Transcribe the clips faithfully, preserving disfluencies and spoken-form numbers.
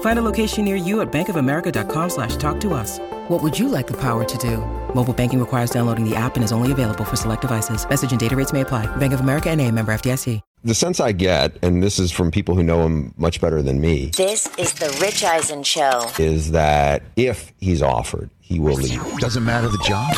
Find a location near you at bank of america dot com slash talk to us. What would you like the power to do? Mobile banking requires downloading the app and is only available for select devices. Message and data rates may apply. Bank of America N A, member F D I C. The sense I get, and this is from people who know him much better than me. This is the Rich Eisen Show. Is that if he's offered, he will leave. Doesn't matter the job.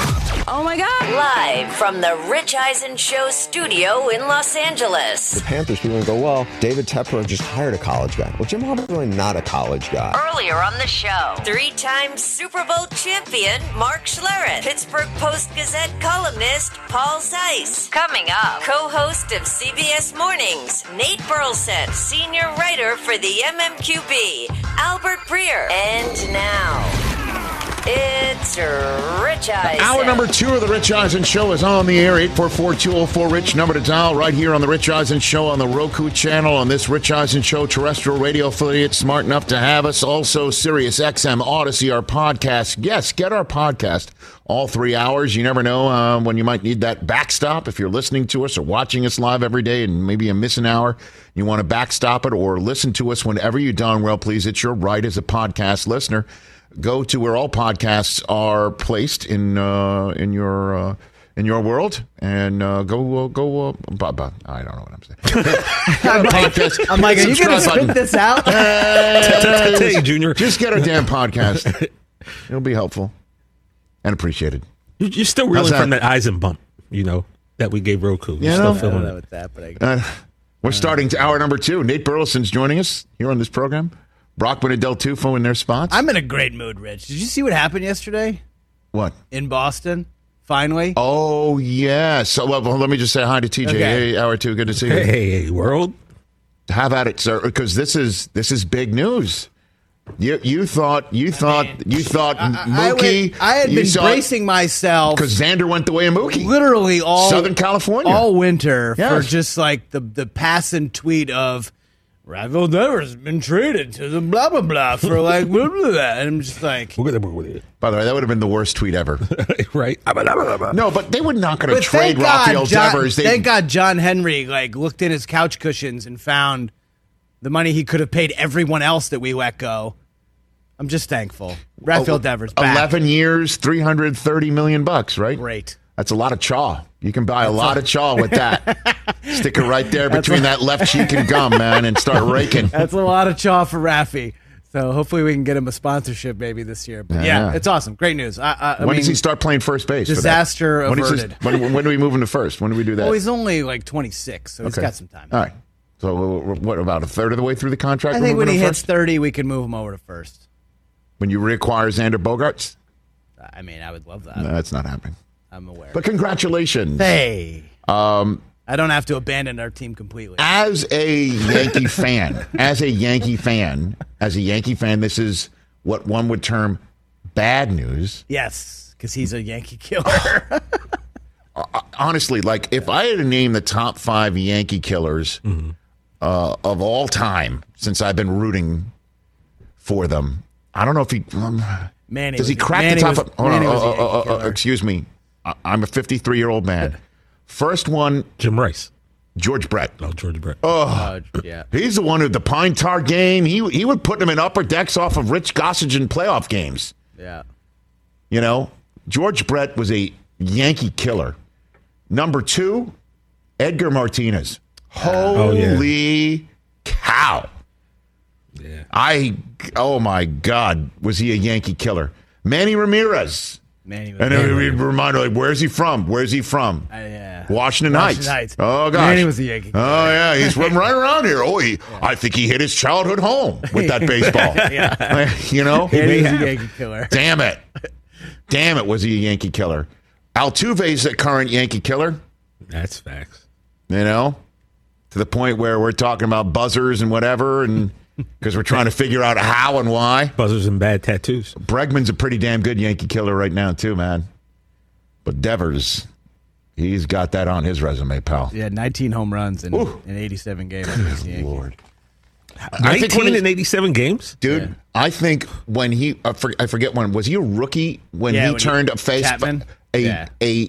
Oh, my God. Live from the Rich Eisen Show studio in Los Angeles. The Panthers, people are going to go, well, David Tepper just hired a college guy. Well, Jim Harbaugh is really not a college guy. Earlier on the show, three-time Super Bowl champion Mark Schlereth, Pittsburgh Post-Gazette columnist Paul Zeiss. Coming up, co-host of C B S Mornings, Nate Burleson, senior writer for the M M Q B, Albert Breer. And now, it's Rich Eisen. Hour number two of the Rich Eisen Show is on the air. eight four four, two oh four, RICH, number to dial right here on the Rich Eisen Show on the Roku channel, on this Rich Eisen Show terrestrial radio affiliate smart enough to have us. Also, Sirius X M, Odyssey, our podcast. Yes, get our podcast all three hours. You never know uh, when you might need that backstop. If you're listening to us or watching us live every day and maybe you miss an hour, you want to backstop it or listen to us whenever you darn well please. It's your right as a podcast listener. Go to where all podcasts are placed in uh, in your uh, in your world, and uh, go uh, go. Uh, blah, blah. I don't know what I'm saying. I'm like, I'm like, are you gonna spit this out, hey, Junior? Just get our damn podcast. It'll be helpful and appreciated. You're still reeling from that Eisen bump, you know, that we gave Roku. You're still feeling it with that, but I uh, we're starting to hour number two. Nate Burleson's joining us here on this program. Brockman and Del Tufo in their spots. I'm in a great mood, Rich. Did you see what happened yesterday? What? In Boston, finally. Oh, yeah. So, well, let me just say hi to T J. Okay. Hey, hour two, good to see you. Hey, world. Have at it, sir, because this is this is big news. You you thought you thought I mean, you thought I, I, Mookie. I, I had been bracing myself because Xander went the way of Mookie. Literally all Southern California all winter yes. for just like the the passing tweet of, Rafael Devers has been traded to the blah, blah, blah for like, blah, blah, blah. And I'm just like. By the way, that would have been the worst tweet ever. Right? No, but they were not going to trade Rafael Devers. They, thank God John Henry like looked in his couch cushions and found the money he could have paid everyone else that we let go. I'm just thankful. Rafael oh, Devers back. eleven years, three hundred thirty million bucks, right? Great. That's a lot of chaw. You can buy a That's lot a- of chaw with that. Stick it right there That's between a- that left cheek and gum, man, and start raking. That's a lot of chaw for Raffy. So hopefully we can get him a sponsorship maybe this year. But yeah, yeah, it's awesome. Great news. I, I, when I mean, does he start playing first base? Disaster for that? averted. When, he, when, when do we move him to first? When do we do that? Well, he's only like twenty-six, so okay. He's got some time. All right. So what, about a third of the way through the contract? I think when he hits thirty, we can move him over to first. When you reacquire Xander Bogaerts? I mean, I would love that. No, that's not happening. I'm aware. But congratulations. Hey. Um, I don't have to abandon our team completely. As a Yankee fan, as a Yankee fan, as a Yankee fan, this is what one would term bad news. Yes, because he's a Yankee killer. Honestly, like if I had to name the top five Yankee killers mm-hmm. uh, of all time since I've been rooting for them, I don't know if he um, Manny does he crack Manny the top was, of, Manny oh, was oh, oh, oh, oh, excuse me. I'm a fifty-three-year-old man. First one. Jim Rice. George Brett. Oh, George Brett. Oh, uh, yeah. He's the one who, the Pine Tar game, he he would put him in upper decks off of Rich Gossage in playoff games. Yeah. You know, George Brett was a Yankee killer. Number two, Edgar Martinez. Holy oh, yeah. cow. Yeah. I, oh, my God, was he a Yankee killer. Manny Ramirez. Manny was and a Yankee. Reminder, like, where's he from? Where's he from? Uh, yeah. Washington, Washington Heights. Heights. Oh, gosh. Manny was a Yankee. Oh, yeah. He's from right around here. Oh, he, yeah. I think he hit his childhood home with that baseball. Yeah. You know? Manny was a Yankee killer. Damn it. Damn it, was he a Yankee killer? Altuve's the current Yankee killer. That's facts. You know? To the point where we're talking about buzzers and whatever, and because we're trying to figure out how and why. Buzzers and bad tattoos. Bregman's a pretty damn good Yankee killer right now, too, man. But Devers, he's got that on his resume, pal. Yeah, nineteen home runs in, in eighty-seven games. Good Lord. nineteen in eighty-seven games? Dude, yeah. I think when he, I forget when, was he a rookie when yeah, he when turned he, a face? Chapman? A, yeah. a,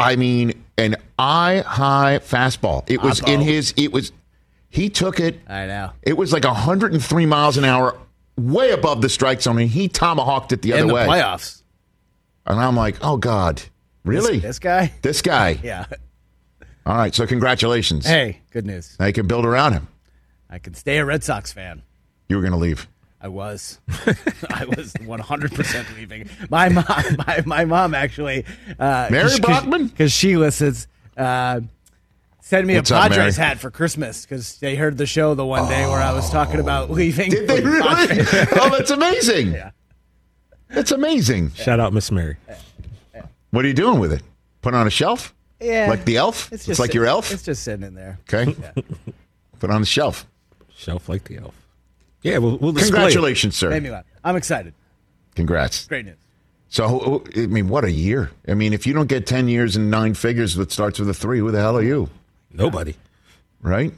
I mean, an eye-high fastball. It was in his, it was... He took it. I know. It was like one hundred three miles an hour, way above the strike zone, and he tomahawked it the other way. In the playoffs. And I'm like, oh, God. Really? This, this guy? This guy. Yeah. All right, so congratulations. Hey, good news. Now you can build around him. I can stay a Red Sox fan. You were going to leave. I was. I was one hundred percent leaving. My mom, my, my mom actually. Uh, Mary cause, Brockman? Because she listens. Uh, Send me What's a Padres up, hat for Christmas because they heard the show the one day oh, where I was talking about leaving. Did they really? Oh, that's amazing. Yeah. That's amazing. Shout out, Miss Mary. Uh, uh, what are you doing with it? Put it on a shelf? Yeah. Like the elf? It's, just it's like sitting, your elf? It's just sitting in there. Okay. Yeah. Put it on the shelf. Shelf like the elf. Yeah, we'll, we'll display Congratulations, it. sir. Made me laugh. I'm excited. Congrats. Great news. So, I mean, what a year. I mean, if you don't get ten years and nine figures that starts with a three, who the hell are you? Nobody. Right?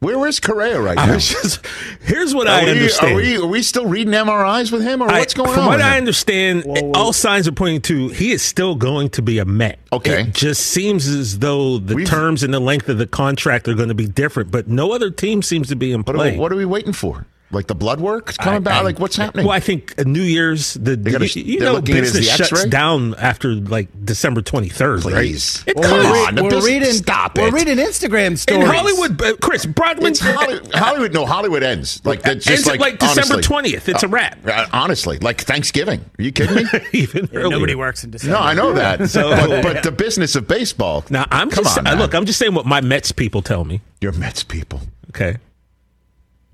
Where is Correa right now? Just, here's what are I we, understand. Are we, are we still reading M R Is with him, or I, what's going from on? From what I understand, whoa, whoa. all signs are pointing to he is still going to be a Met. Okay. It just seems as though the We've, terms and the length of the contract are going to be different, but no other team seems to be in play. What are we, what are we waiting for? Like the blood work coming back? Like what's happening? Well, I think New Year's, the gotta, you, you know, business shuts X-ray? down after like December twenty-third, Please. right? It well, comes on. The we're business, reading, stop it. We're reading Instagram stories. In Hollywood, uh, Chris, Brockman's. Hollywood, Hollywood, no, Hollywood ends. Like, that's just ends like, like December twentieth. It's uh, a wrap. Uh, honestly, like Thanksgiving. Are you kidding me? Even yeah, nobody works in December. No, I know that. So, but, but the business of baseball. Now, I'm come just, on, look, I'm just saying what my Mets people tell me. Your Mets people. Okay.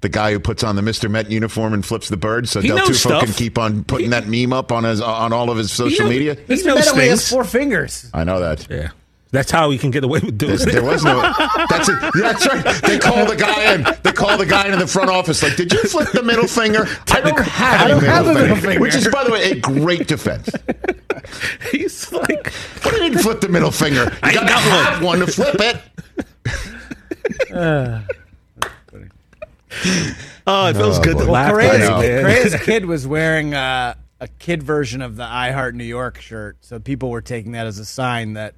The guy who puts on the Mister Met uniform and flips the bird, so he Del Tufo stuff. can keep on putting he, that meme up on his on all of his social he media. He knows things. He has four fingers. I know that. Yeah, that's how he can get away with doing there, it. There was no. That's it. That's right. They call the guy in. They call the guy in the front office. Like, did you flip the middle finger? I don't have, I don't middle have middle a middle finger, finger, which is, by the way, a great defense. He's like, what do you mean flip the middle finger? You I gotta got have one. one to flip it. Uh. Oh, it feels oh, good boy. to laugh. Well, Correa's kid was wearing uh, a kid version of the I Heart New York shirt, so people were taking that as a sign that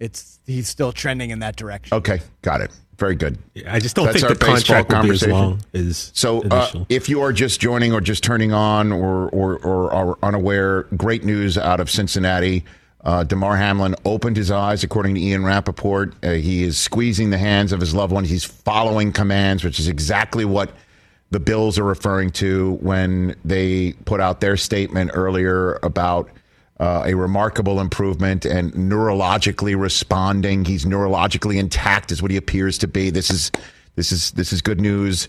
it's he's still trending in that direction. Okay, got it. Very good. Yeah, I just don't That's think the contract conversation will be as long. So uh, if you are just joining or just turning on or, or, or are unaware, great news out of Cincinnati. Uh, DeMar Hamlin opened his eyes, according to Ian Rappaport. Uh, he is squeezing the hands of his loved ones. He's following commands, which is exactly what the Bills are referring to when they put out their statement earlier about uh, a remarkable improvement and neurologically responding. He's neurologically intact, is what he appears to be. This is this is this is good news.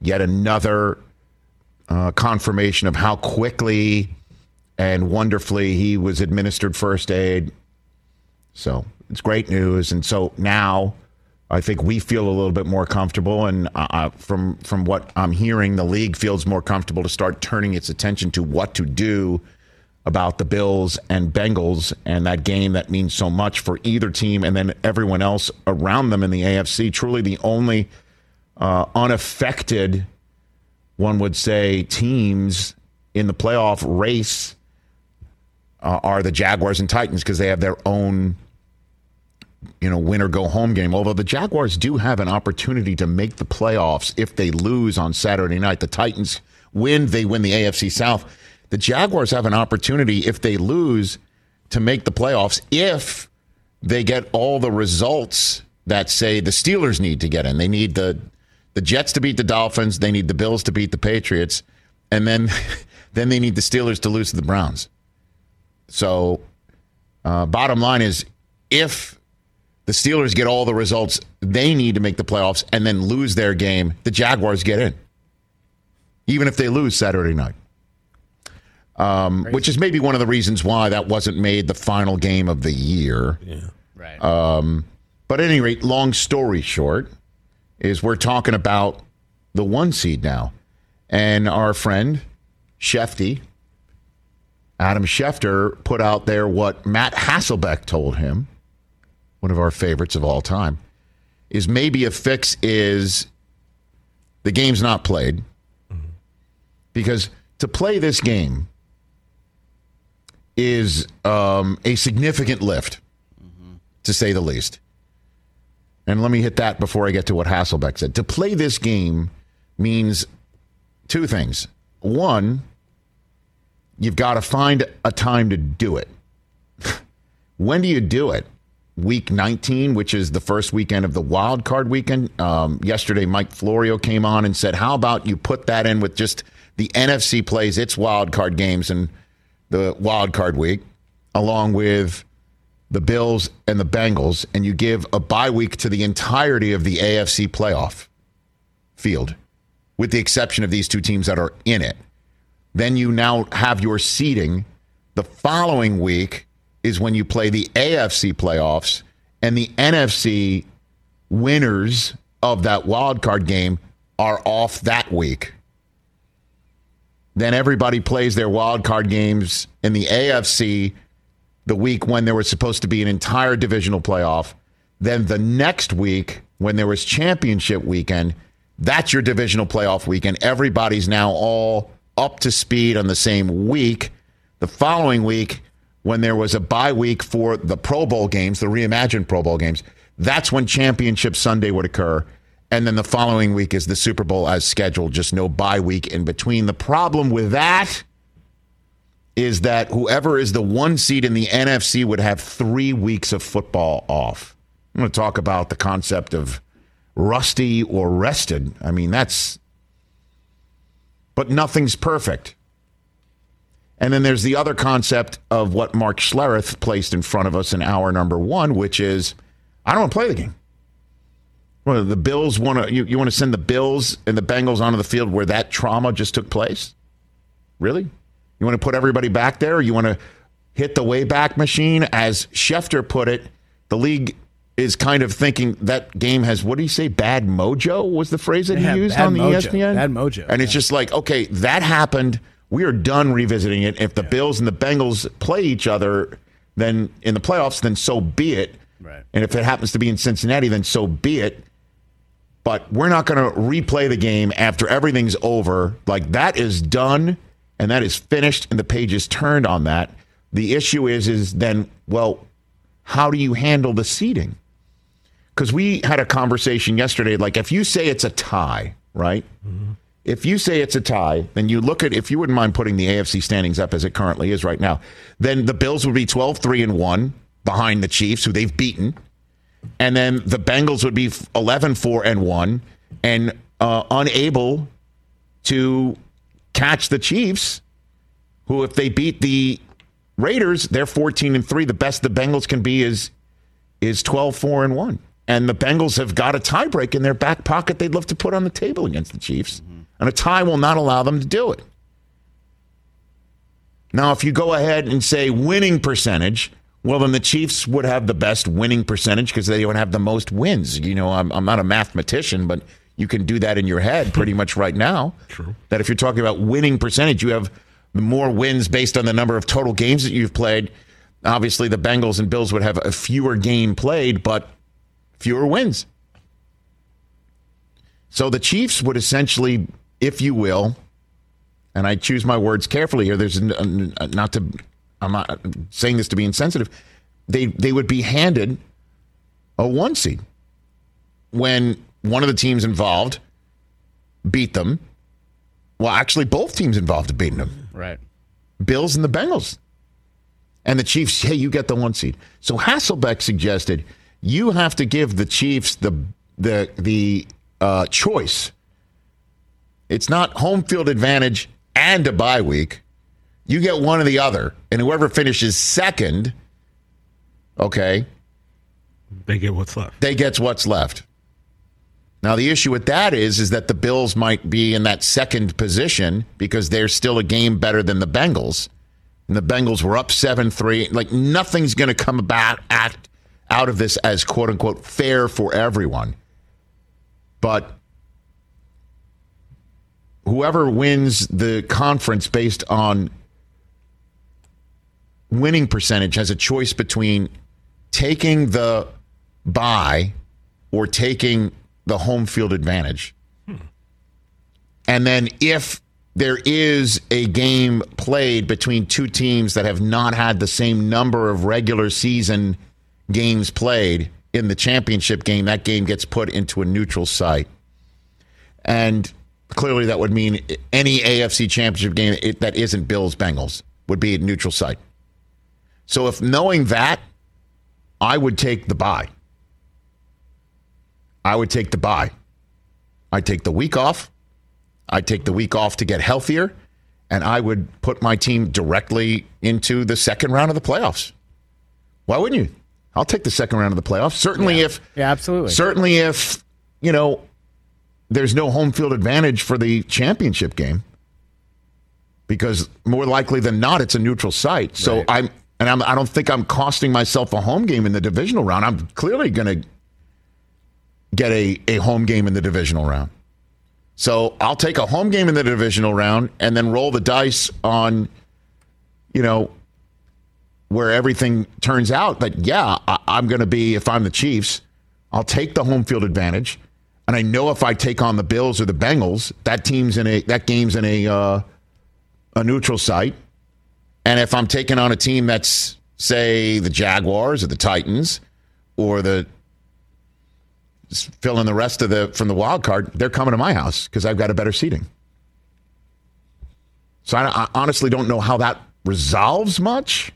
Yet another uh, confirmation of how quickly. And wonderfully, he was administered first aid. So it's great news. And so now I think we feel a little bit more comfortable. And uh, from from what I'm hearing, the league feels more comfortable to start turning its attention to what to do about the Bills and Bengals and that game that means so much for either team and then everyone else around them in the A F C. Truly the only uh, unaffected, one would say, teams in the playoff race Uh, are the Jaguars and Titans because they have their own, you know, win or go home game. Although the Jaguars do have an opportunity to make the playoffs if they lose on Saturday night. The Titans win, they win the A F C South. The Jaguars have an opportunity if they lose to make the playoffs if they get all the results that say the Steelers need to get in. They need the the Jets to beat the Dolphins. They need the Bills to beat the Patriots. And then, then they need the Steelers to lose to the Browns. So uh, bottom line is, if the Steelers get all the results they need to make the playoffs and then lose their game, the Jaguars get in, even if they lose Saturday night. Um, which is maybe one of the reasons why that wasn't made the final game of the year. Yeah, right. Um, but at any rate, long story short, is we're talking about the one seed now. And our friend, Shefty, Adam Schefter, put out there what Matt Hasselbeck told him, one of our favorites of all time, is maybe a fix is the game's not played. Mm-hmm. Because to play this game is um, a significant lift, mm-hmm. to say the least. And let me hit that before I get to what Hasselbeck said. To play this game means two things. One, you've got to find a time to do it. When do you do it? Week nineteen, which is the first weekend of the wild card weekend. Um, yesterday, Mike Florio came on and said, how about you put that in with just the N F C plays its wild card games in the wild card week, along with the Bills and the Bengals, and you give a bye week to the entirety of the A F C playoff field, with the exception of these two teams that are in it. Then you now have your seeding. The following week is when you play the A F C playoffs, and the N F C winners of that wild card game are off that week. Then everybody plays their wild card games in the A F C the week when there was supposed to be an entire divisional playoff. Then the next week, when there was championship weekend, that's your divisional playoff weekend. Everybody's now all up to speed on the same week. The following week, when there was a bye week for the Pro Bowl games, the reimagined Pro Bowl games, that's when Championship Sunday would occur. And then the following week is the Super Bowl as scheduled, just no bye week in between. The problem with that is that whoever is the one seed in the N F C would have three weeks of football off. I'm going to talk about the concept of rusty or rested. I mean, that's... But nothing's perfect. And then there's the other concept of what Mark Schlereth placed in front of us in hour number one, which is, I don't want to play the game. Well, the Bills want to, you, you want to send the Bills and the Bengals onto the field where that trauma just took place? Really? You want to put everybody back there? Or you want to hit the Wayback Machine? As Schefter put it, the league is kind of thinking that game has, what did he say? Bad mojo was the phrase that yeah, he used on the mojo. E S P N? Bad mojo. And yeah. It's just like, okay, that happened. We are done revisiting it. If the yeah. Bills and the Bengals play each other then in the playoffs, then so be it. Right. And if it happens to be in Cincinnati, then so be it. But we're not going to replay the game after everything's over. Like, that is done, and that is finished, and the page is turned on that. The issue is, is then, well, how do you handle the seeding? Because we had a conversation yesterday, like, if you say it's a tie, right? Mm-hmm. If you say it's a tie, then you look at, if you wouldn't mind putting the A F C standings up as it currently is right now, then the Bills would be twelve three and one behind the Chiefs, who they've beaten. And then the Bengals would be eleven four and one and uh, unable to catch the Chiefs, who, if they beat the Raiders, they're fourteen and three. The best the Bengals can be is is twelve four and one. And the Bengals have got a tiebreak in their back pocket they'd love to put on the table against the Chiefs. Mm-hmm. And a tie will not allow them to do it. Now, if you go ahead and say winning percentage, well, then the Chiefs would have the best winning percentage because they would have the most wins. You know, I'm, I'm not a mathematician, but you can do that in your head pretty much right now. True. That if you're talking about winning percentage, you have more wins based on the number of total games that you've played. Obviously, the Bengals and Bills would have a fewer game played, but fewer wins. So the Chiefs would essentially, if you will, and I choose my words carefully here, there's n- n- not to, I'm not saying this to be insensitive, they they would be handed a one seed when one of the teams involved beat them. Well, actually, both teams involved have beaten them. Right. Bills and the Bengals. And the Chiefs, hey, you get the one seed. So Hasselbeck suggested you have to give the Chiefs the the the uh, choice. It's not home field advantage and a bye week. You get one or the other, and whoever finishes second, okay, they get what's left. They gets what's left. Now, the issue with that is, is that the Bills might be in that second position because they're still a game better than the Bengals. And the Bengals were up seven three. Like, nothing's going to come about at, out of this as, quote-unquote, fair for everyone. But whoever wins the conference based on winning percentage has a choice between taking the bye or taking the home field advantage. Hmm. And then if there is a game played between two teams that have not had the same number of regular season games played in the championship game, that game gets put into a neutral site. And clearly that would mean any A F C championship game that isn't Bills-Bengals would be a neutral site. So if knowing that, I would take the bye. I would take the bye. I'd take the week off. I'd take the week off to get healthier. And I would put my team directly into the second round of the playoffs. Why wouldn't you? I'll take the second round of the playoffs. Certainly yeah. if yeah, absolutely. Certainly if, you know, there's no home field advantage for the championship game. Because more likely than not, it's a neutral site. So right. I'm and I'm I don't think I'm costing myself a home game in the divisional round. I'm clearly gonna get a, a home game in the divisional round. So I'll take a home game in the divisional round and then roll the dice on, you know, where everything turns out. But, yeah, I, I'm going to be, if I'm the Chiefs, I'll take the home field advantage. And I know if I take on the Bills or the Bengals, that team's in a that game's in a uh, a neutral site. And if I'm taking on a team that's, say, the Jaguars or the Titans or the fill in the rest of the from the wild card, they're coming to my house because I've got a better seating. So I, I honestly don't know how that resolves much.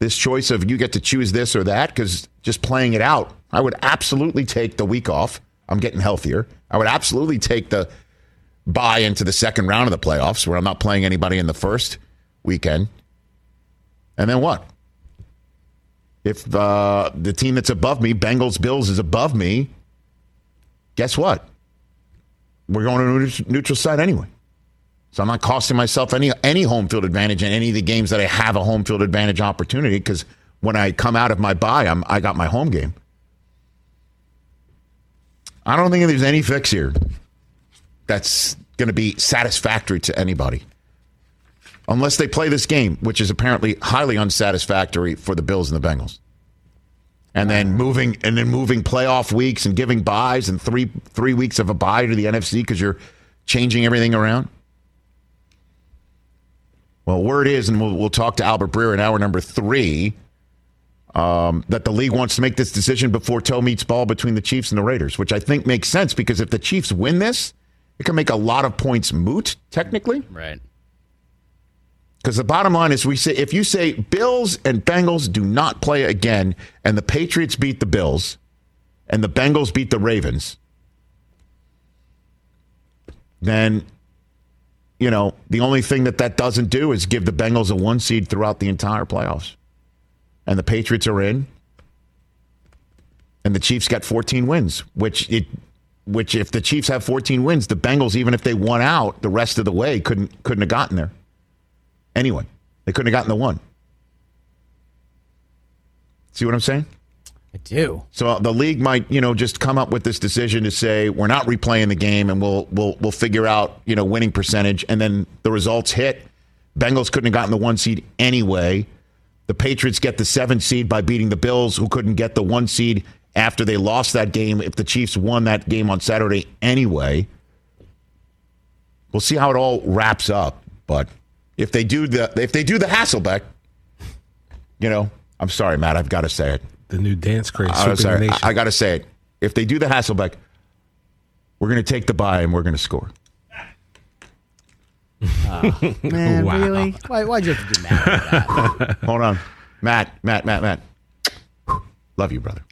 This choice of you get to choose this or that, because just playing it out, I would absolutely take the week off. I'm getting healthier. I would absolutely take the bye into the second round of the playoffs where I'm not playing anybody in the first weekend. And then what? If uh, the team that's above me, Bengals, Bills, is above me, guess what? We're going to a neutral site anyway. So I'm not costing myself any any home field advantage in any of the games that I have a home field advantage opportunity, because when I come out of my bye, I'm, I got my home game. I don't think there's any fix here that's going to be satisfactory to anybody. Unless they play this game, which is apparently highly unsatisfactory for the Bills and the Bengals. And then moving and then moving playoff weeks and giving buys and three three weeks of a bye to the N F C because you're changing everything around. Well, word is, and we'll, we'll talk to Albert Breer in hour number three, um, that the league wants to make this decision before toe meets ball between the Chiefs and the Raiders, which I think makes sense because if the Chiefs win this, it can make a lot of points moot, technically. Right. Because the bottom line is, we say if you say Bills and Bengals do not play again, and the Patriots beat the Bills, and the Bengals beat the Ravens, then, you know, the only thing that that doesn't do is give the Bengals a one seed throughout the entire playoffs. And the Patriots are in, and the Chiefs got fourteen wins, which it, which if the Chiefs have fourteen wins, the Bengals, even if they won out the rest of the way, couldn't couldn't have gotten there. Anyway, they couldn't have gotten the one. See what I'm saying? I do. So the league might, you know, just come up with this decision to say we're not replaying the game, and we'll we'll we'll figure out, you know, winning percentage, and then the results hit. Bengals couldn't have gotten the one seed anyway. The Patriots get the seven seed by beating the Bills, who couldn't get the one seed after they lost that game. If the Chiefs won that game on Saturday anyway, we'll see how it all wraps up, but. If they do the if they do the Hasselbeck, you know, I'm sorry, Matt, I've got to say it. The new dance craze. I'm sorry, I, I got to say it. If they do the Hasselbeck, we're going to take the bye and we're going to score. Oh, man, wow. Really? Why, why'd you have to do that? Hold on. Matt, Matt, Matt, Matt. Whew. Love you, brother.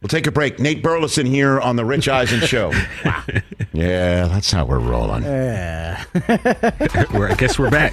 We'll take a break. Nate Burleson here on the Rich Eisen Show. Wow. Yeah, that's how we're rolling. Yeah. we're, I guess we're back.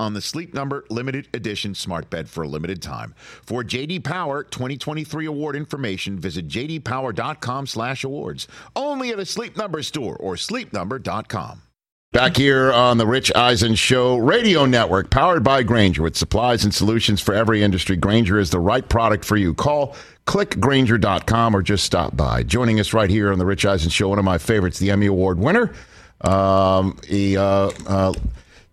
on the Sleep Number Limited Edition smart bed for a limited time. For J D Power twenty twenty-three award information, visit j d power dot com slash awards. Only at a Sleep Number store or sleep number dot com. Back here on the Rich Eisen Show radio network, powered by Grainger, with supplies and solutions for every industry. Grainger is the right product for you. Call, click grainger dot com, or just stop by. Joining us right here on the Rich Eisen Show, one of my favorites, the Emmy Award winner. Um, he, uh, uh,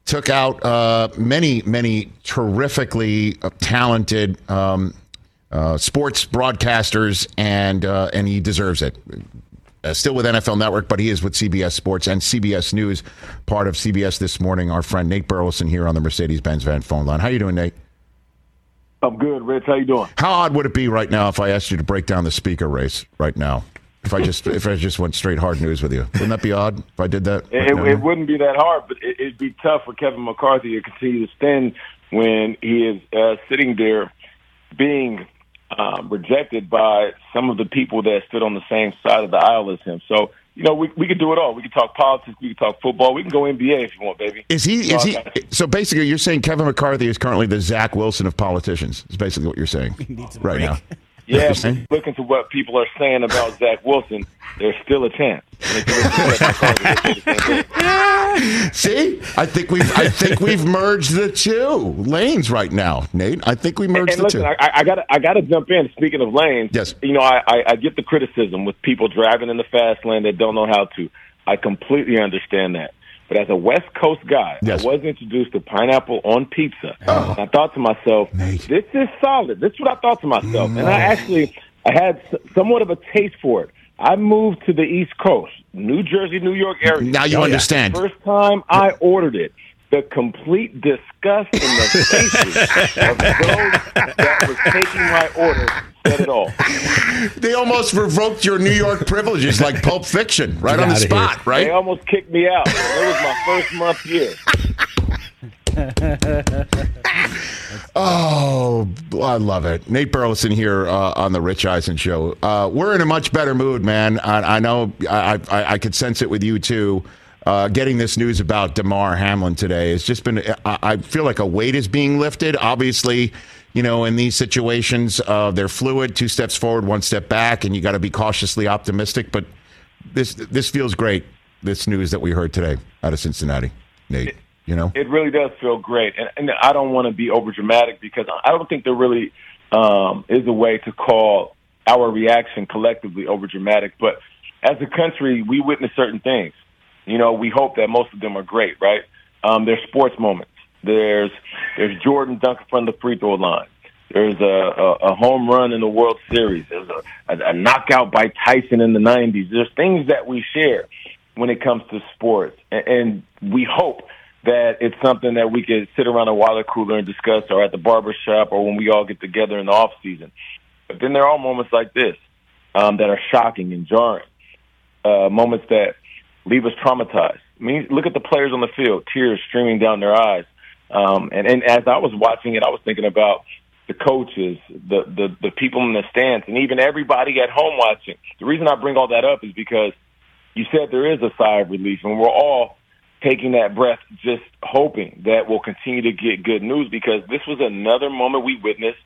Took out uh, many, many terrifically talented um, uh, sports broadcasters, and uh, and he deserves it. Uh, still with N F L Network, but he is with C B S Sports and C B S News, part of C B S This Morning. Our friend Nate Burleson here on the Mercedes-Benz van phone line. How you doing, Nate? I'm good, Rich. How you doing? How odd would it be right now if I asked you to break down the speaker race right now? If I just if I just went straight hard news with you, wouldn't that be odd if I did that? It, no, it no. wouldn't be that hard, but it, it'd be tough for Kevin McCarthy to continue to stand when he is uh, sitting there being uh, rejected by some of the people that stood on the same side of the aisle as him. So, you know, we we could do it all. We could talk politics. We could talk football. We can go N B A if you want, baby. Is he? Is he? So basically, you're saying Kevin McCarthy is currently the Zach Wilson of politicians. Is basically what you're saying right now. Yeah, but looking to what people are saying about Zach Wilson, there's still a chance. See, I think we've I think we've merged the two lanes right now, Nate. I think we merged and, and listen, the two. I, I got I got to jump in. Speaking of lanes, yes. You know, I, I, I get the criticism with people driving in the fast lane that don't know how to. I completely understand that. But as a West Coast guy, yes. I was introduced to pineapple on pizza. Oh. And I thought to myself, Nate, this is solid. This is what I thought to myself. Mm. And I actually I had somewhat of a taste for it. I moved to the East Coast, New Jersey, New York area. Now you oh, understand. Yeah. First time I ordered it, the complete disgust in the faces of those that was taking my order said it all. They almost revoked your New York privileges like Pulp Fiction, right? Get on the spot, here. Right? They almost kicked me out. It was my first month here. Oh, I love it. Nate Burleson here uh, on the Rich Eisen Show. Uh, we're in a much better mood, man. I, I know I, I, I could sense it with you, too. Uh, getting this news about DeMar Hamlin today has just been, I, I feel like a weight is being lifted. Obviously, you know, in these situations, uh, they're fluid, two steps forward, one step back, and you got to be cautiously optimistic. But this this feels great, this news that we heard today out of Cincinnati, Nate, it, you know? It really does feel great. And, and I don't want to be overdramatic, because I don't think there really um, is a way to call our reaction collectively overdramatic. But as a country, we witness certain things. You know, we hope that most of them are great, right? Um, there's sports moments. There's there's Jordan dunking from the free throw line. There's a, a, a home run in the World Series. There's a, a, a knockout by Tyson in the nineties. There's things that we share when it comes to sports, and, and we hope that it's something that we can sit around a water cooler and discuss, or at the barbershop, or when we all get together in the off season. But then there are moments like this um, that are shocking and jarring, uh, moments that leave us traumatized. I mean, look at the players on the field, tears streaming down their eyes. Um, and, and as I was watching it, I was thinking about the coaches, the, the, the people in the stands, and even everybody at home watching. The reason I bring all that up is because you said there is a sigh of relief, and we're all taking that breath, just hoping that we'll continue to get good news, because this was another moment we witnessed,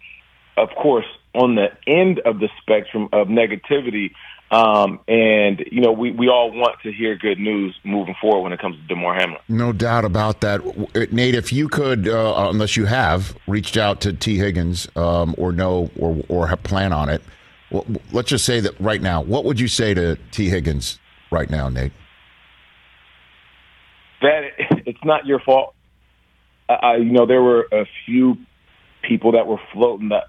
of course, on the end of the spectrum of negativity. Um, and, you know, we, we all want to hear good news moving forward when it comes to DeMar Hamlin. No doubt about that. Nate, if you could, uh, unless you have, reached out to Tee Higgins um, or know or, or have plan on it, well, let's just say that right now, what would you say to Tee Higgins right now, Nate? That it's not your fault. I, you know, there were a few people that were floating the,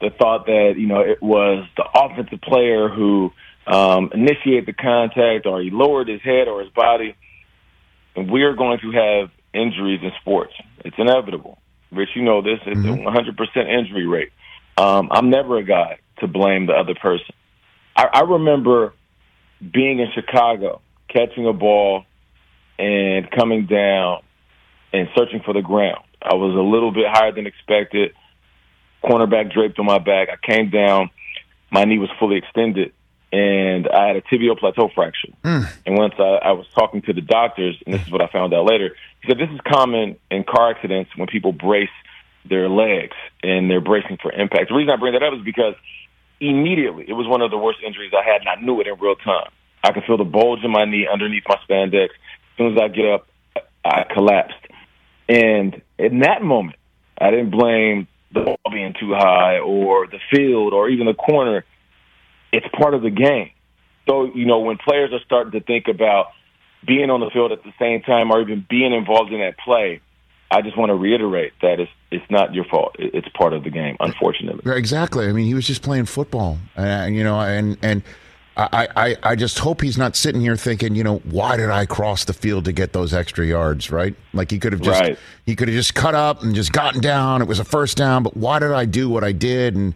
the thought that, you know, it was the offensive player who – Um, initiate the contact, or he lowered his head or his body. And we are going to have injuries in sports. It's inevitable. Rich, you know this. It's mm-hmm. a one hundred percent injury rate. Um, I'm never a guy to blame the other person. I, I remember being in Chicago, catching a ball and coming down and searching for the ground. I was a little bit higher than expected. Cornerback draped on my back. I came down. My knee was fully extended. And I had a tibial plateau fracture. Mm. And once I, I was talking to the doctors, and this is what I found out later, he said this is common in car accidents when people brace their legs and they're bracing for impact. The reason I bring that up is because immediately it was one of the worst injuries I had, and I knew it in real time. I could feel the bulge in my knee underneath my spandex. As soon as I get up, I collapsed. And in that moment, I didn't blame the ball being too high or the field or even the corner. It's part of the game. So, you know, when players are starting to think about being on the field at the same time or even being involved in that play, I just want to reiterate that it's it's not your fault. It's part of the game, unfortunately. Exactly. I mean, he was just playing football, uh, you know, and, and I, I, I just hope he's not sitting here thinking, you know, why did I cross the field to get those extra yards, right? Like he could have just right. he could have just cut up and just gotten down. It was a first down, but why did I do what I did? And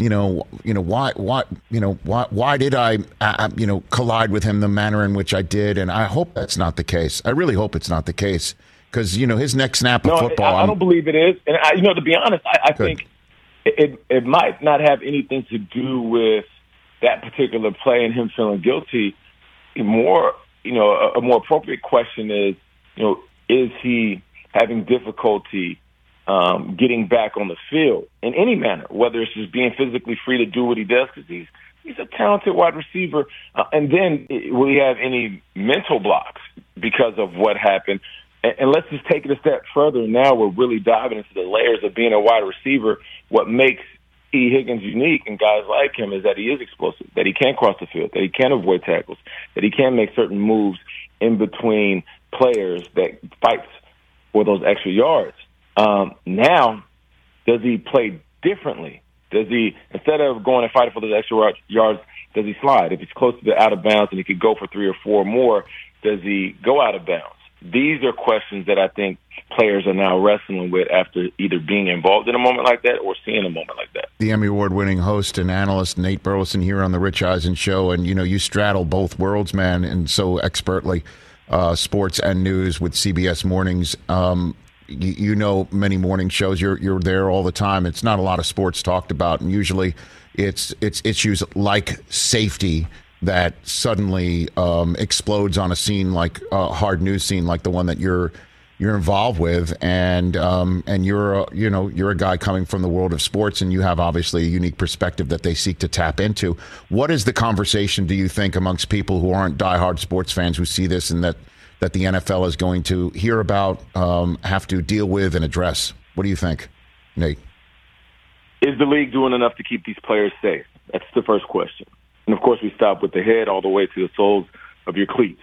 You know, you know why, why, you know why, why did I, I, you know, collide with him the manner in which I did? And I hope that's not the case. I really hope it's not the case, because you know his next snap of no, football. I, I don't believe it is, and I, you know, to be honest, I, I think it it might not have anything to do with that particular play and him feeling guilty. More, you know, a, a more appropriate question is, you know, is he having difficulty Um, getting back on the field in any manner, whether it's just being physically free to do what he does, because he's, he's a talented wide receiver. Uh, and then it, will he have any mental blocks because of what happened? And, and let's just take it a step further. Now we're really diving into the layers of being a wide receiver. What makes Tee Higgins unique and guys like him is that he is explosive, that he can cross the field, that he can avoid tackles, that he can make certain moves in between players that fights for those extra yards. Um, now, does he play differently? Does he, instead of going and fighting for those extra yards, does he slide? If he's close to the out of bounds and he could go for three or four more, does he go out of bounds? These are questions that I think players are now wrestling with after either being involved in a moment like that or seeing a moment like that. The Emmy Award-winning host and analyst Nate Burleson here on the Rich Eisen Show, and you know you straddle both worlds, man, and so expertly, uh, sports and news with C B S Mornings. Um, You know, many morning shows, you're you're there all the time. It's not a lot of sports talked about, and usually it's it's issues like safety that suddenly um, explodes on a scene like a uh, hard news scene like the one that you're you're involved with, and um, and you're a, you know you're a guy coming from the world of sports, and you have obviously a unique perspective that they seek to tap into. What is the conversation, do you think, amongst people who aren't diehard sports fans who see this and that? that the N F L is going to hear about, um, have to deal with, and address? What do you think, Nate? Is the league doing enough to keep these players safe? That's the first question. And, of course, we stop with the head all the way to the soles of your cleats.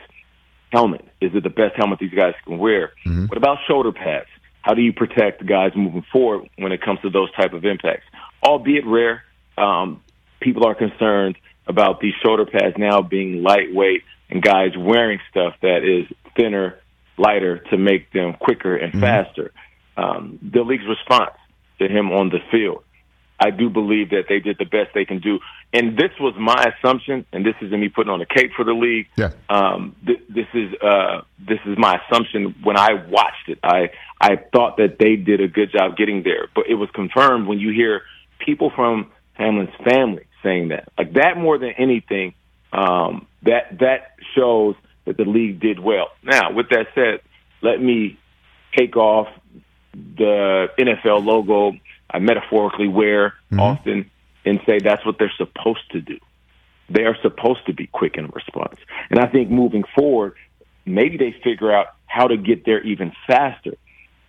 Helmet. Is it the best helmet these guys can wear? Mm-hmm. What about shoulder pads? How do you protect the guys moving forward when it comes to those type of impacts? albeit rare. Um, people are concerned about these shoulder pads now being lightweight and guys wearing stuff that is thinner, lighter to make them quicker and mm-hmm. faster. Um, the league's response to him on the field, I do believe that they did the best they can do. And this was my assumption, and this isn't me putting on a cape for the league. Yeah. Um, th- this is uh, this is my assumption when I watched it. I, I thought that they did a good job getting there, but it was confirmed when you hear people from Hamlin's family saying that. Like that more than anything, um, that that shows that the league did well. Now, with that said, let me take off the N F L logo I metaphorically wear mm-hmm. often and say that's what they're supposed to do. They are supposed to be quick in response. And I think moving forward, maybe they figure out how to get there even faster.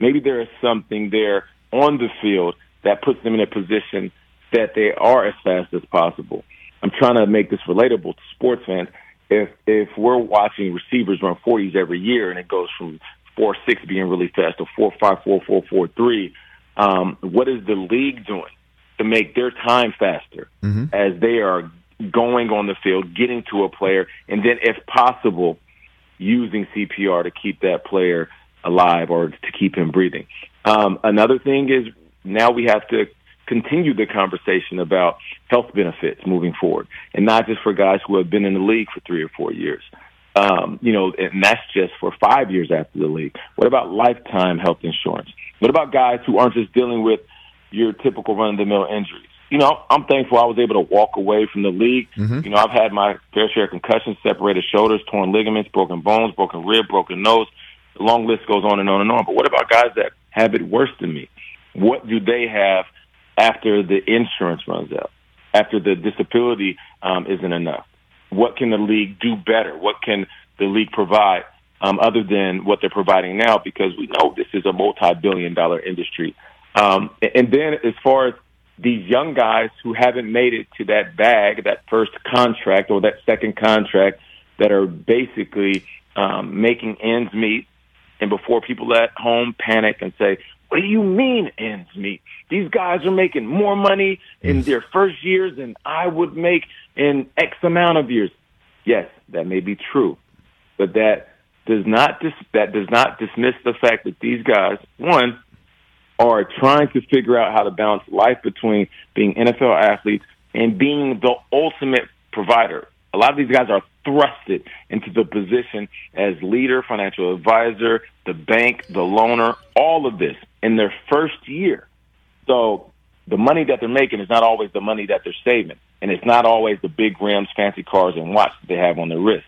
Maybe there is something there on the field that puts them in a position that they are as fast as possible. I'm trying to make this relatable to sports fans. If if we're watching receivers run forties every year and it goes from four six being really fast to four five, four four, four three, Um, what is the league doing to make their time faster mm-hmm. as they are going on the field, getting to a player, and then, if possible, using C P R to keep that player alive or to keep him breathing? Um, another thing is now we have to continue the conversation about health benefits moving forward, and not just for guys who have been in the league for three or four yeurs. Um, you know, and that's just for five years after the league. What about lifetime health insurance? What about guys who aren't just dealing with your typical run-of-the-mill injuries? You know, I'm thankful I was able to walk away from the league. Mm-hmm. You know, I've had my fair share of concussions, separated shoulders, torn ligaments, broken bones, broken rib, broken nose. The long list goes on and on and on. But what about guys that have it worse than me? What do they have after the insurance runs out, after the disability um, isn't enough? What can the league do better? What can the league provide um, other than what they're providing now? Because we know this is a multi-billion dollar industry. Um, and then as far as these young guys who haven't made it to that bag, that first contract or that second contract, that are basically um, making ends meet. And before people at home panic and say, what do you mean ends meet? These guys are making more money in their first years than I would make in X amount of years. Yes, that may be true, but that does not dis- that does not dismiss the fact that these guys, one, are trying to figure out how to balance life between being N F L athletes and being the ultimate provider. A lot of these guys are thrusted into the position as leader, financial advisor, the bank, the loaner, all of this in their first year. So the money that they're making is not always the money that they're saving, and it's not always the big rims, fancy cars, and watch that they have on their wrist.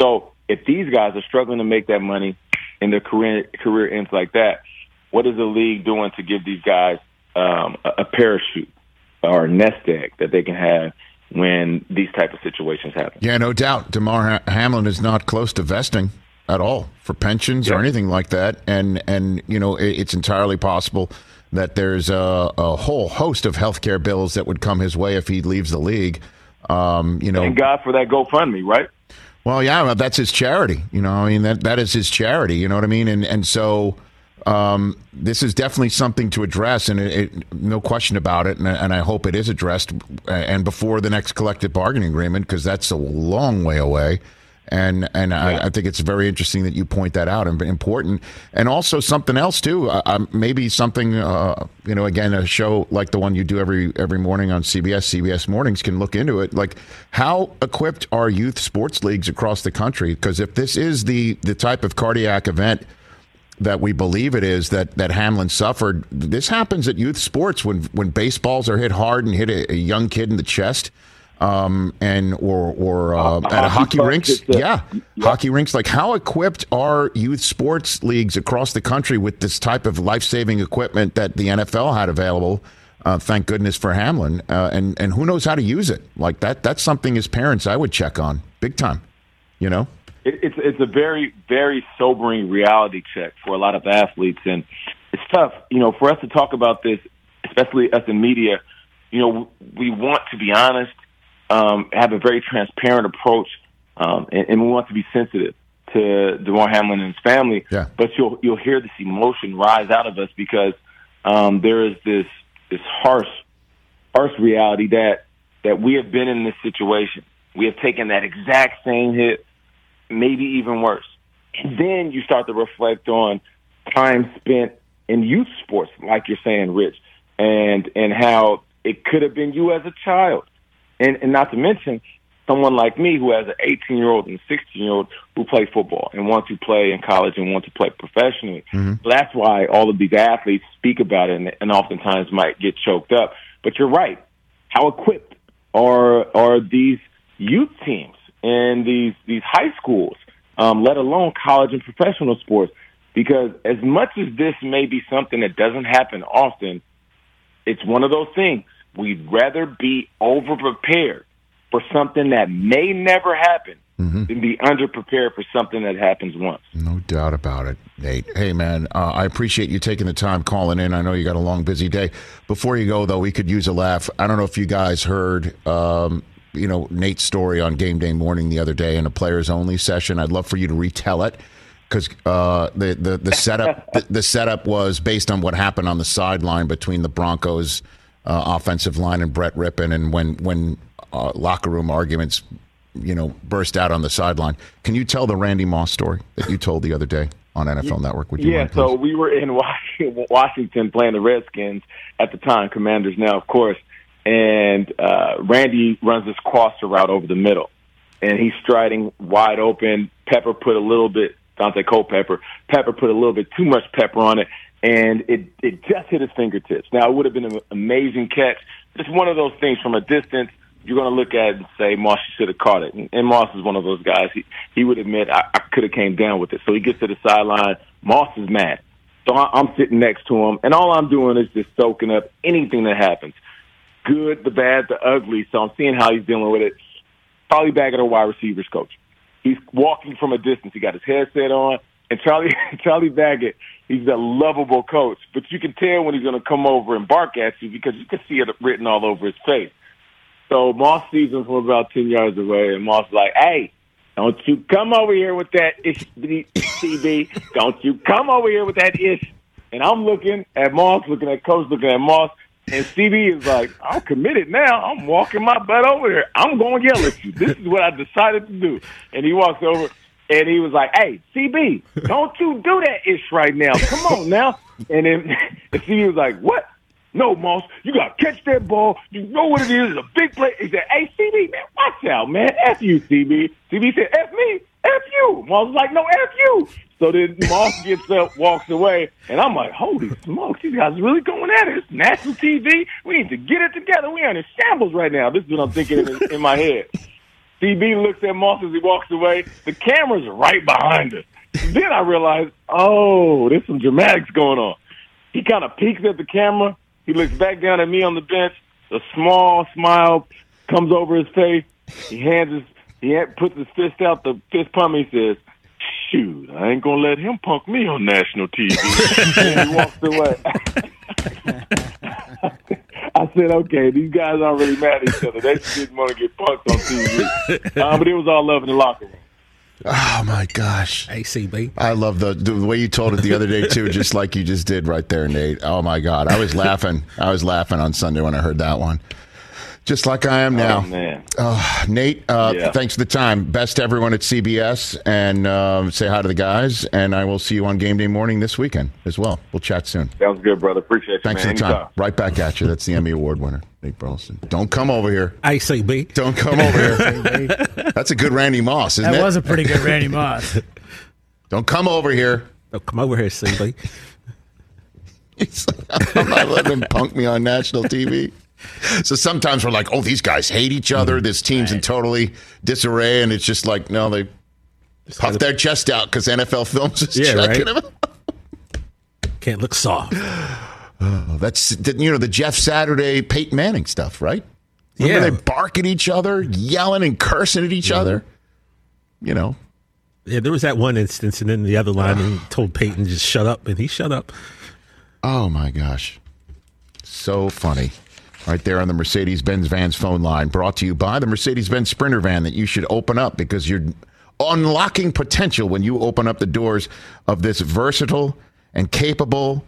So if these guys are struggling to make that money and their career career ends like that, what is the league doing to give these guys um, a, a parachute or a nest egg that they can have when these type of situations happen? Yeah, no doubt. DeMar Hamlin is not close to vesting at all for pensions yeah. or anything like that. And, and you know, it, it's entirely possible that there's a, a whole host of health care bills that would come his way if he leaves the league. Um, you know, thank God for that GoFundMe, right? Well, yeah, well, that's his charity. You know, I mean, that that is his charity. You know what I mean? And and so um, this is definitely something to address, and it, it, no question about it. And, and I hope it is addressed and before the next collective bargaining agreement, because that's a long way away. And and yeah. I, I think it's very interesting that you point that out and important. And also something else, too, uh, maybe something, uh, you know, again, a show like the one you do every every morning on C B S, C B S Mornings can look into it. Like, how equipped are youth sports leagues across the country? Because if this is the, the type of cardiac event that we believe it is that, that Hamlin suffered, this happens at youth sports when, when baseballs are hit hard and hit a, a young kid in the chest. Um, and or or uh, uh, at a hockey, hockey rinks, a, yeah, yep. hockey rinks. Like, how equipped are youth sports leagues across the country with this type of life-saving equipment that the N F L had available? Uh, thank goodness for Hamlin, uh, and and who knows how to use it? Like that, that's something as parents I would check on big time. You know, it, it's it's a very very sobering reality check for a lot of athletes, and it's tough. You know, for us to talk about this, especially us in media. You know, we want to be honest. Um, have a very transparent approach, um, and, and we want to be sensitive to DeMar Hamlin and his family. Yeah. But you'll you'll hear this emotion rise out of us because um, there is this this harsh earth reality that that we have been in this situation. We have taken that exact same hit, maybe even worse. And then you start to reflect on time spent in youth sports, like you're saying, Rich, and and how it could have been you as a child. And, and not to mention someone like me who has an eighteen-year-old and a sixteen-year-old who play football and want to play in college and want to play professionally. Mm-hmm. So that's why all of these athletes speak about it and, and oftentimes might get choked up. But you're right. How equipped are are these youth teams and these, these high schools, um, let alone college and professional sports? Because as much as this may be something that doesn't happen often, it's one of those things. We'd rather be over-prepared for something that may never happen mm-hmm. than be underprepared for something that happens once. No doubt about it, Nate. Hey, man, uh, I appreciate you taking the time calling in. I know you got a long, busy day. Before you go, though, we could use a laugh. I don't know if you guys heard um, you know, Nate's story on Game Day Morning the other day in a players-only session. I'd love for you to retell it. Because uh, the, the the setup the, the setup was based on what happened on the sideline between the Broncos uh, offensive line and Brett Rippon, and when when uh, locker room arguments, you know, burst out on the sideline. Can you tell the Randy Moss story that you told the other day on N F L Network? Would you yeah, mind, so we were in Washington playing the Redskins at the time, Commanders now, of course, and uh, Randy runs this crosser route over the middle, and he's striding wide open. Pepper put a little bit. Dante Culpepper. Pepper put a little bit too much pepper on it, and it, it just hit his fingertips. Now, it would have been an amazing catch. Just one of those things from a distance you're going to look at it and say, Moss should have caught it. And, and Moss is one of those guys. He, he would admit, I, I could have came down with it. So he gets to the sideline. Moss is mad. So I, I'm sitting next to him, and all I'm doing is just soaking up anything that happens. Good, the bad, the ugly. So I'm seeing how he's dealing with it. Charlie Baggett, our wide receivers coach. He's walking from a distance. He got his headset on. And Charlie Charlie Baggett, he's a lovable coach. But you can tell when he's going to come over and bark at you because you can see it written all over his face. So Moss sees him from about ten yards away, and Moss is like, hey, don't you come over here with that ish, C B. Don't you come over here with that ish. And I'm looking at Moss, looking at Coach, looking at Moss. And C B is like, I'm committed now. I'm walking my butt over there. I'm going to yell at you. This is what I decided to do. And he walks over, and he was like, hey, C B, don't you do that ish right now. Come on now. And then and C B was like, what? No, Moss, you got to catch that ball. You know what it is. It's a big play. He said, hey, C B, man, watch out, man. F you, C B. C B said, F me, F you. Moss was like, no, F you. So then Moss gets up, walks away, and I'm like, holy smokes, these guys are really going at it. It's national T V. We need to get it together. We are in shambles right now. This is what I'm thinking in, in my head. C B looks at Moss as he walks away. The camera's right behind us. Then I realize, oh, there's some dramatics going on. He kind of peeks at the camera. He looks back down at me on the bench. A small smile comes over his face. He hands his, he puts his fist out, the fist pump. He says, shoot, I ain't going to let him punk me on national T V. And he walks away. I said, okay, these guys aren't really mad at each other. They just didn't want to get punked on T V. Um, but it was all love in the locker room. Oh, my gosh. A C B. I love the, the way you told it the other day, too, just like you just did right there, Nate. Oh, my God. I was laughing. I was laughing on Sunday when I heard that one. Just like I am now. Oh, man. Uh, Nate, uh, yeah. Thanks for the time. Best to everyone at C B S, and uh, say hi to the guys, and I will see you on Game Day Morning this weekend as well. We'll chat soon. Sounds good, brother. Appreciate you, thanks, man. For the time. Anytime. Right back at you. That's the Emmy Award winner, Nate Burleson. Don't come over here. A C B. Don't come over here. That's a good Randy Moss, isn't that it? That was a pretty good Randy Moss. Don't come over here. Don't come over here, C B. I'm not letting him punk me on national T V. So sometimes we're like, oh, these guys hate each other. This team's right. in totally disarray. And it's just like, no, they just puff their chest out because N F L Films is yeah, checking right? them out. Can't look soft. Oh, that's, you know, the Jeff Saturday, Peyton Manning stuff, right? Remember yeah. they bark at each other, yelling and cursing at each yeah. other? You know. Yeah, there was that one instance, and then the other line and told Peyton just shut up, and he shut up. Oh, my gosh. So funny. Right there on the Mercedes-Benz Vans phone line, brought to you by the Mercedes-Benz Sprinter van that you should open up because you're unlocking potential when you open up the doors of this versatile and capable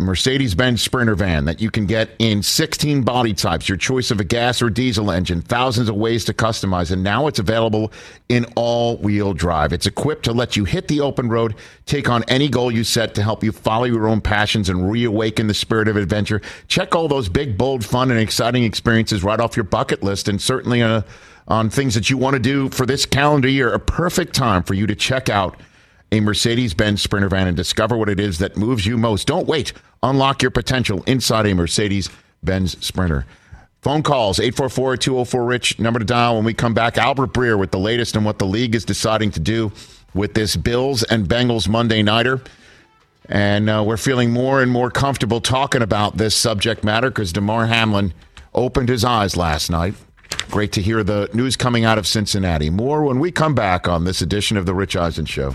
Mercedes-Benz Sprinter van that you can get in sixteen body types, your choice of a gas or diesel engine, thousands of ways to customize, and now it's available in all-wheel drive. It's equipped to let you hit the open road, take on any goal you set to help you follow your own passions and reawaken the spirit of adventure. Check all those big, bold, fun, and exciting experiences right off your bucket list, and certainly uh, on things that you want to do for this calendar year, a perfect time for you to check out a Mercedes-Benz Sprinter van and discover what it is that moves you most. Don't wait. Unlock your potential inside a Mercedes-Benz Sprinter. Phone calls, eight four four, two oh four, RICH, number to dial when we come back. Albert Breer with the latest on what the league is deciding to do with this Bills and Bengals Monday Nighter. And uh, we're feeling more and more comfortable talking about this subject matter because DeMar Hamlin opened his eyes last night. Great to hear the news coming out of Cincinnati. More when we come back on this edition of The Rich Eisen Show.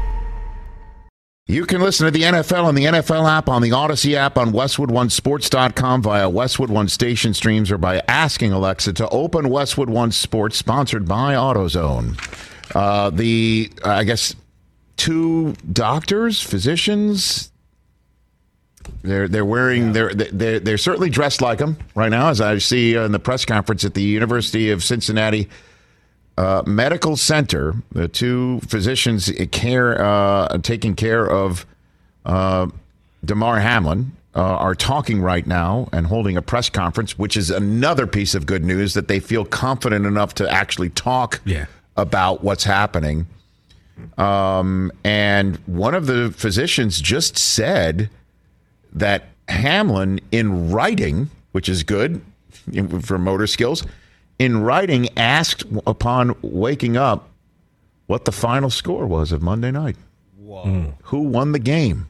You can listen to the N F L on the N F L app, on the Odyssey app, on Westwood One Sports dot com via Westwood One station streams, or by asking Alexa to open Westwood One Sports, sponsored by AutoZone. Uh, the, uh, I guess, two doctors, physicians, they're they're wearing, yeah. they're, they're, they're certainly dressed like them right now, as I see in the press conference at the University of Cincinnati Uh, Medical Center. The two physicians care uh, taking care of uh, DeMar Hamlin uh, are talking right now and holding a press conference, which is another piece of good news that they feel confident enough to actually talk yeah. about what's happening. Um, and one of the physicians just said that Hamlin, in writing, which is good for motor skills, in writing, asked upon waking up what the final score was of Monday night. Whoa. Mm. Who won the game?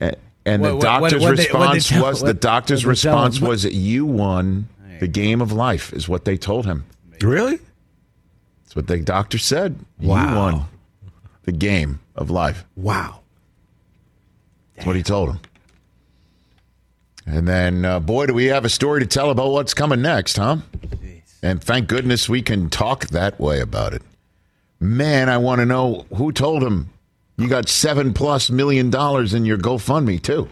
And, and what, the doctor's what, what, response what, what, was, what, the doctor's what, response what, was, that you won the game of life, is what they told him. Really? That's what the doctor said. Wow. You won the game of life. Wow. That's Damn. What he told him. And then, uh, boy, do we have a story to tell about what's coming next, huh? Jeez. And thank goodness we can talk that way about it. Man, I want to know who told him you got seven plus million dollars in your GoFundMe, too.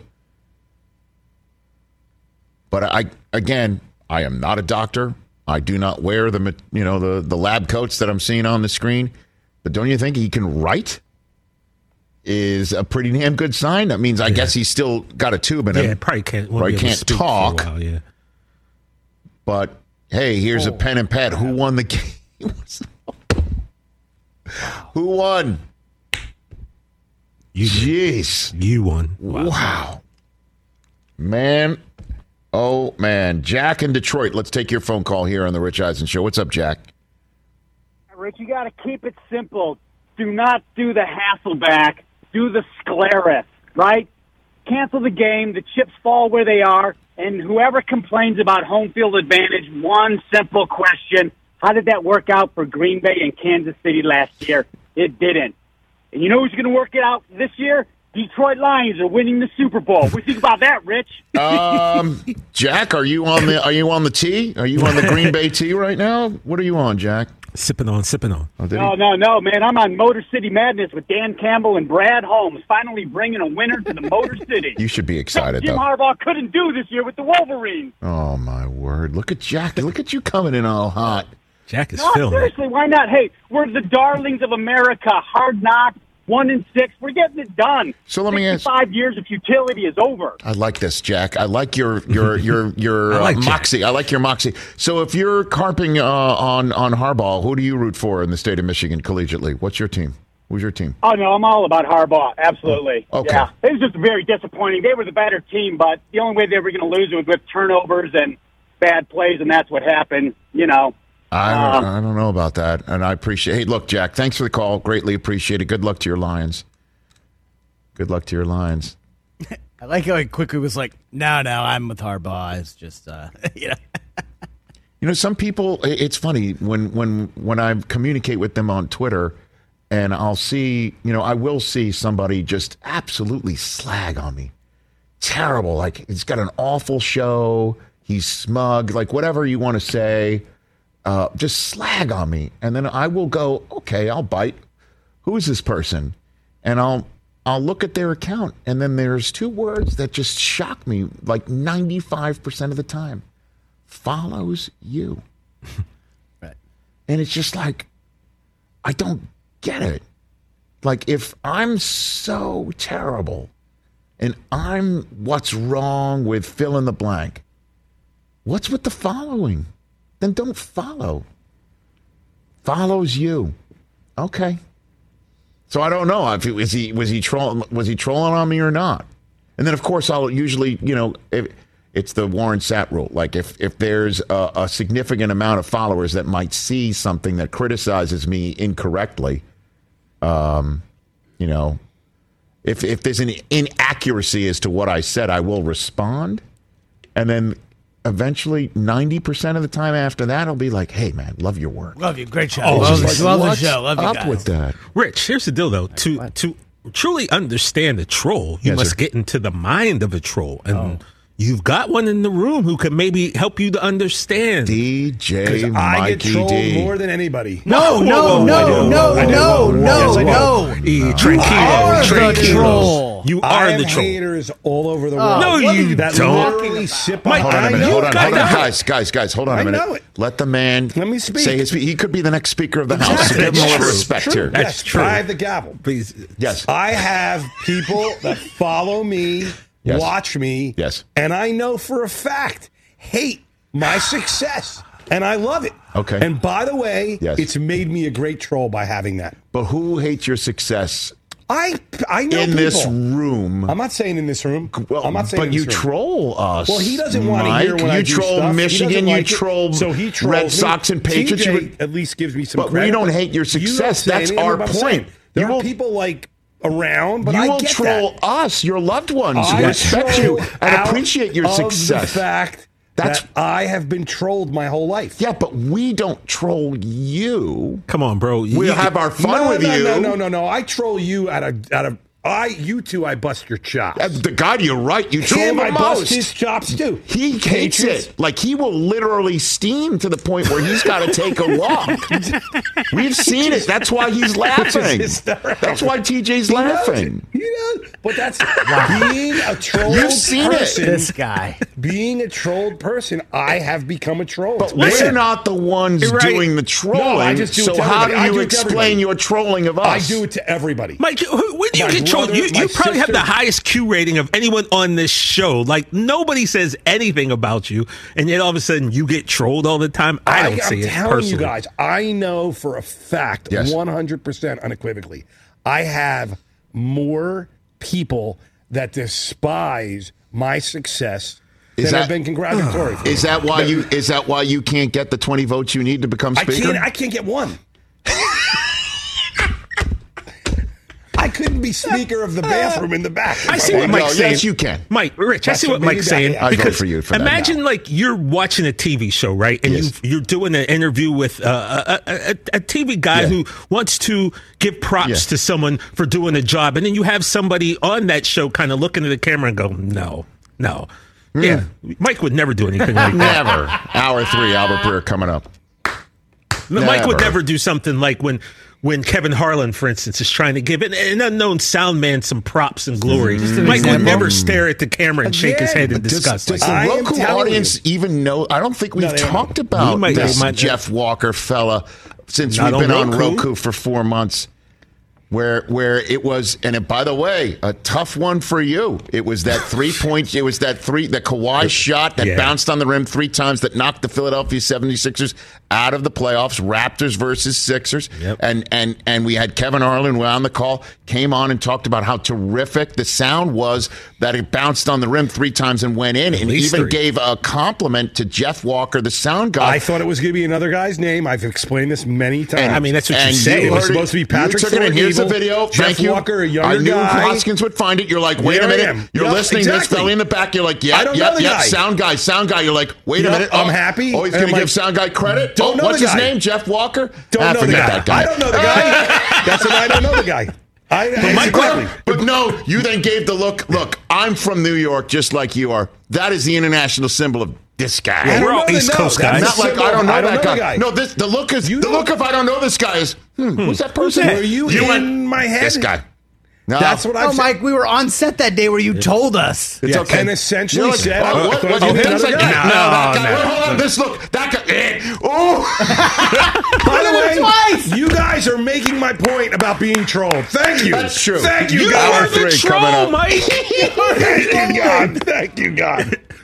But I, again, I am not a doctor. I do not wear the, you know, the, the lab coats that I'm seeing on the screen. But don't you think he can write? Is a pretty damn good sign. That means I yeah. guess he's still got a tube in him. Yeah, probably can't, probably can't talk. While, yeah. But, hey, here's oh, a pen and pad. Who won the game? Who won? You Jeez. Did. You won. Wow. wow. Man. Oh, man. Jack in Detroit. Let's take your phone call here on The Rich Eisen Show. What's up, Jack? Rich, you got to keep it simple. Do not do the Hasselbeck. Do the Schlereth, right? Cancel the game. The chips fall where they are. And whoever complains about home field advantage, one simple question. How did that work out for Green Bay and Kansas City last year? It didn't. And you know who's going to work it out this year? Detroit Lions are winning the Super Bowl. What do you think about that, Rich? um, Jack, are you on the are you on the tea? Are you on the Green Bay tea right now? What are you on, Jack? Sipping on, sipping on. Oh, no, no, no, man. I'm on Motor City Madness with Dan Campbell and Brad Holmes, finally bringing a winner to the Motor City. You should be excited, Jim though. Jim Harbaugh couldn't do this year with the Wolverines. Oh, my word. Look at Jack. Look at you coming in all hot. Jack is no, filming. Seriously, why not? Hey, we're the darlings of America. Hard Knocks, one in six. We're getting it done. So let me ask. Five years of futility is over. I like this, Jack. I like your your your your I like uh, moxie. Jack. I like your moxie. So if you're carping uh, on on Harbaugh, who do you root for in the state of Michigan collegiately? What's your team? Who's your team? Oh, no, I'm all about Harbaugh. Absolutely. Okay. Yeah. It was just very disappointing. They were the better team, but the only way they were going to lose was with turnovers and bad plays, and that's what happened, you know. I don't, um, I don't know about that, and I appreciate it. Hey, look, Jack, thanks for the call. Greatly appreciate it. Good luck to your Lions. Good luck to your Lions. I like how he quickly was like, no, no, I'm with Harbaugh. It's just, uh, you know. You know, some people, it's funny, when, when, when I communicate with them on Twitter, and I'll see, you know, I will see somebody just absolutely slag on me. Terrible. Like, he's got an awful show. He's smug. Like, whatever you want to say, uh, just slag on me. And then I will go, okay, I'll bite. Who is this person? And I'll I'll look at their account. And then there's two words that just shock me like ninety-five percent of the time. Follows you. Right. And it's just like, I don't get it. Like, if I'm so terrible and I'm what's wrong with fill in the blank, what's with the following? Then don't follow. Follows you. Okay. So I don't know if it, is he was he trolling was he trolling on me or not. And then of course I'll usually, you know, if, it's the Warren Sapp rule. Like if, if there's a, a significant amount of followers that might see something that criticizes me incorrectly, Um, you know, if if there's an inaccuracy as to what I said, I will respond. And then eventually ninety percent of the time after that, I'll be like, hey, man, love your work. Love you. Great show. Oh, love like, love the show. Love you guys. Up with that. Rich, here's the deal, though. Like, to what? to truly understand a troll, you yes, must sir. get into the mind of a troll. And oh. You've got one in the room who can maybe help you to understand. D J Mikey I get trolled D. more than anybody. No, no, no, no, no, no, no. no. You are the troll. You are the troll. I have haters all over the world. No, you don't. Sip Mike, hold on a minute. Hold on, hold on. Guys, guys, guys, hold on a minute. I know it. Let the man Let me speak. say his speech. He could be the next Speaker of the House. Give him a little respect here. That's true. I have the gavel. Please. Yes. I have people that follow me. Yes. Watch me, yes, and I know for a fact, hate my success, and I love it. Okay. And by the way, yes. it's made me a great troll by having that. But who hates your success? I I know in people. this room. I'm not saying in this room. Well, I'm not saying. But in this you room. troll us. Well, he doesn't want to hear when you I do troll stuff. Michigan. Like you troll it. So he trolls Red Sox and Patriots. T J would, at least gives me some. But credit. We don't hate your success. You That's our point. Saying. There you are will, people like. Around, but you I will get troll that. us, your loved ones, who respect you and appreciate your of success. The fact That's that I have been trolled my whole life. Yeah, but we don't troll you. Come on, bro. We'll you, have our fun no, with no, you. No, no, no, no. I troll you out of out of I. You two, I bust your chops. Uh, the God, you're right. You troll Him, the I most. I bust his chops too. He hates Patriots. it. Like he will literally steam to the point where he's got to take a walk. We've seen it. That's why he's laughing. That's why T J's he laughing. You know, but that's wow. being a troll. You've seen person, it. This guy being a trolled person. I have become a troll. But we're yeah. not the ones right. doing the trolling. No, I just do so it to how do you explain your trolling of us? I do it to everybody, Mike. Who, when do you get? Brother, you you probably sister. have the highest Q rating of anyone on this show. Like, nobody says anything about you, and yet all of a sudden you get trolled all the time. I don't I, see I'm it telling personally. You guys, I know for a fact, yes. one hundred percent unequivocally, I have more people that despise my success Is that, have been congratulatory. Uh, is that why no. you? Is that why you can't get the twenty votes you need to become Speaker? I can't, I can't get one. I couldn't be Speaker of the bathroom in the back. I see what Mike's saying. Yes, you can. Mike, Rich, I see what Mike's saying. I vote for you for that. Imagine, like, you're watching a T V show, right? And you you're doing an interview with uh, a, a, a T V guy yeah. who wants to give props yeah. to someone for doing a job. And then you have somebody on that show kind of looking at the camera and go, no, no. Mm. Yeah, Mike would never do anything like that. Never. Hour three, Albert Breer coming up. Never. Mike would never do something like when... when Kevin Harlan, for instance, is trying to give an, an unknown sound man some props and glory. Mm-hmm. Mike example. would never stare at the camera and shake yeah, his head in disgust. Does, does the Roku audience you. even know? I don't think we've no, talked don't. about we might, this might, Jeff Walker fella since we've been on Roku. on Roku for four months. Where where it was, and it, by the way, a tough one for you. It was that three point. It was that three, the Kawhi shot that yeah. bounced on the rim three times that knocked the Philadelphia 76ers out of the playoffs. Raptors versus Sixers, yep. and and and we had Kevin Harlan on the call. Came on and talked about how terrific the sound was that it bounced on the rim three times and went in, At and even three. gave a compliment to Jeff Walker, the sound guy. I thought it was going to be another guy's name. I've explained this many times. And, I mean, that's what and you said. You it was supposed to be Patrick. Video, Jeff thank you. Walker, a younger I knew guy. Hoskins would find it. You're like, wait there a minute. You're yep, listening. Exactly. This fella in the back. You're like, yeah, yeah, yeah. Sound guy, sound guy. You're like, wait yep, a minute. I'm oh, happy. Oh, he's going like, to give sound guy credit. Don't oh, know what's his name? Jeff Walker? Don't ah, know the guy. That guy. I don't know the guy. That's what I don't know the guy. I, but, exactly. but no, you then gave the look. Look, I'm from New York, just like you are. That is the international symbol of this guy. Yeah, we're all East Coast guys. Not like I don't know that guy. No, this the look is the look of I don't know this guy is. Hmm, who's that person? Were you, you in went, my head? This guy. No. That's what I. Oh, said. Mike, we were on set that day where you yeah. told us. It's yes. okay. And essentially like, said, oh, what, what, oh, you things like, no, no, that guy. No. Wait, hold on, this look, that guy. Eh. Oh. By the way, twice. You guys are making my point about being trolled. Thank you. That's true. Thank you, you guys. Are the troll, Mike. Thank you, God. Thank you, God.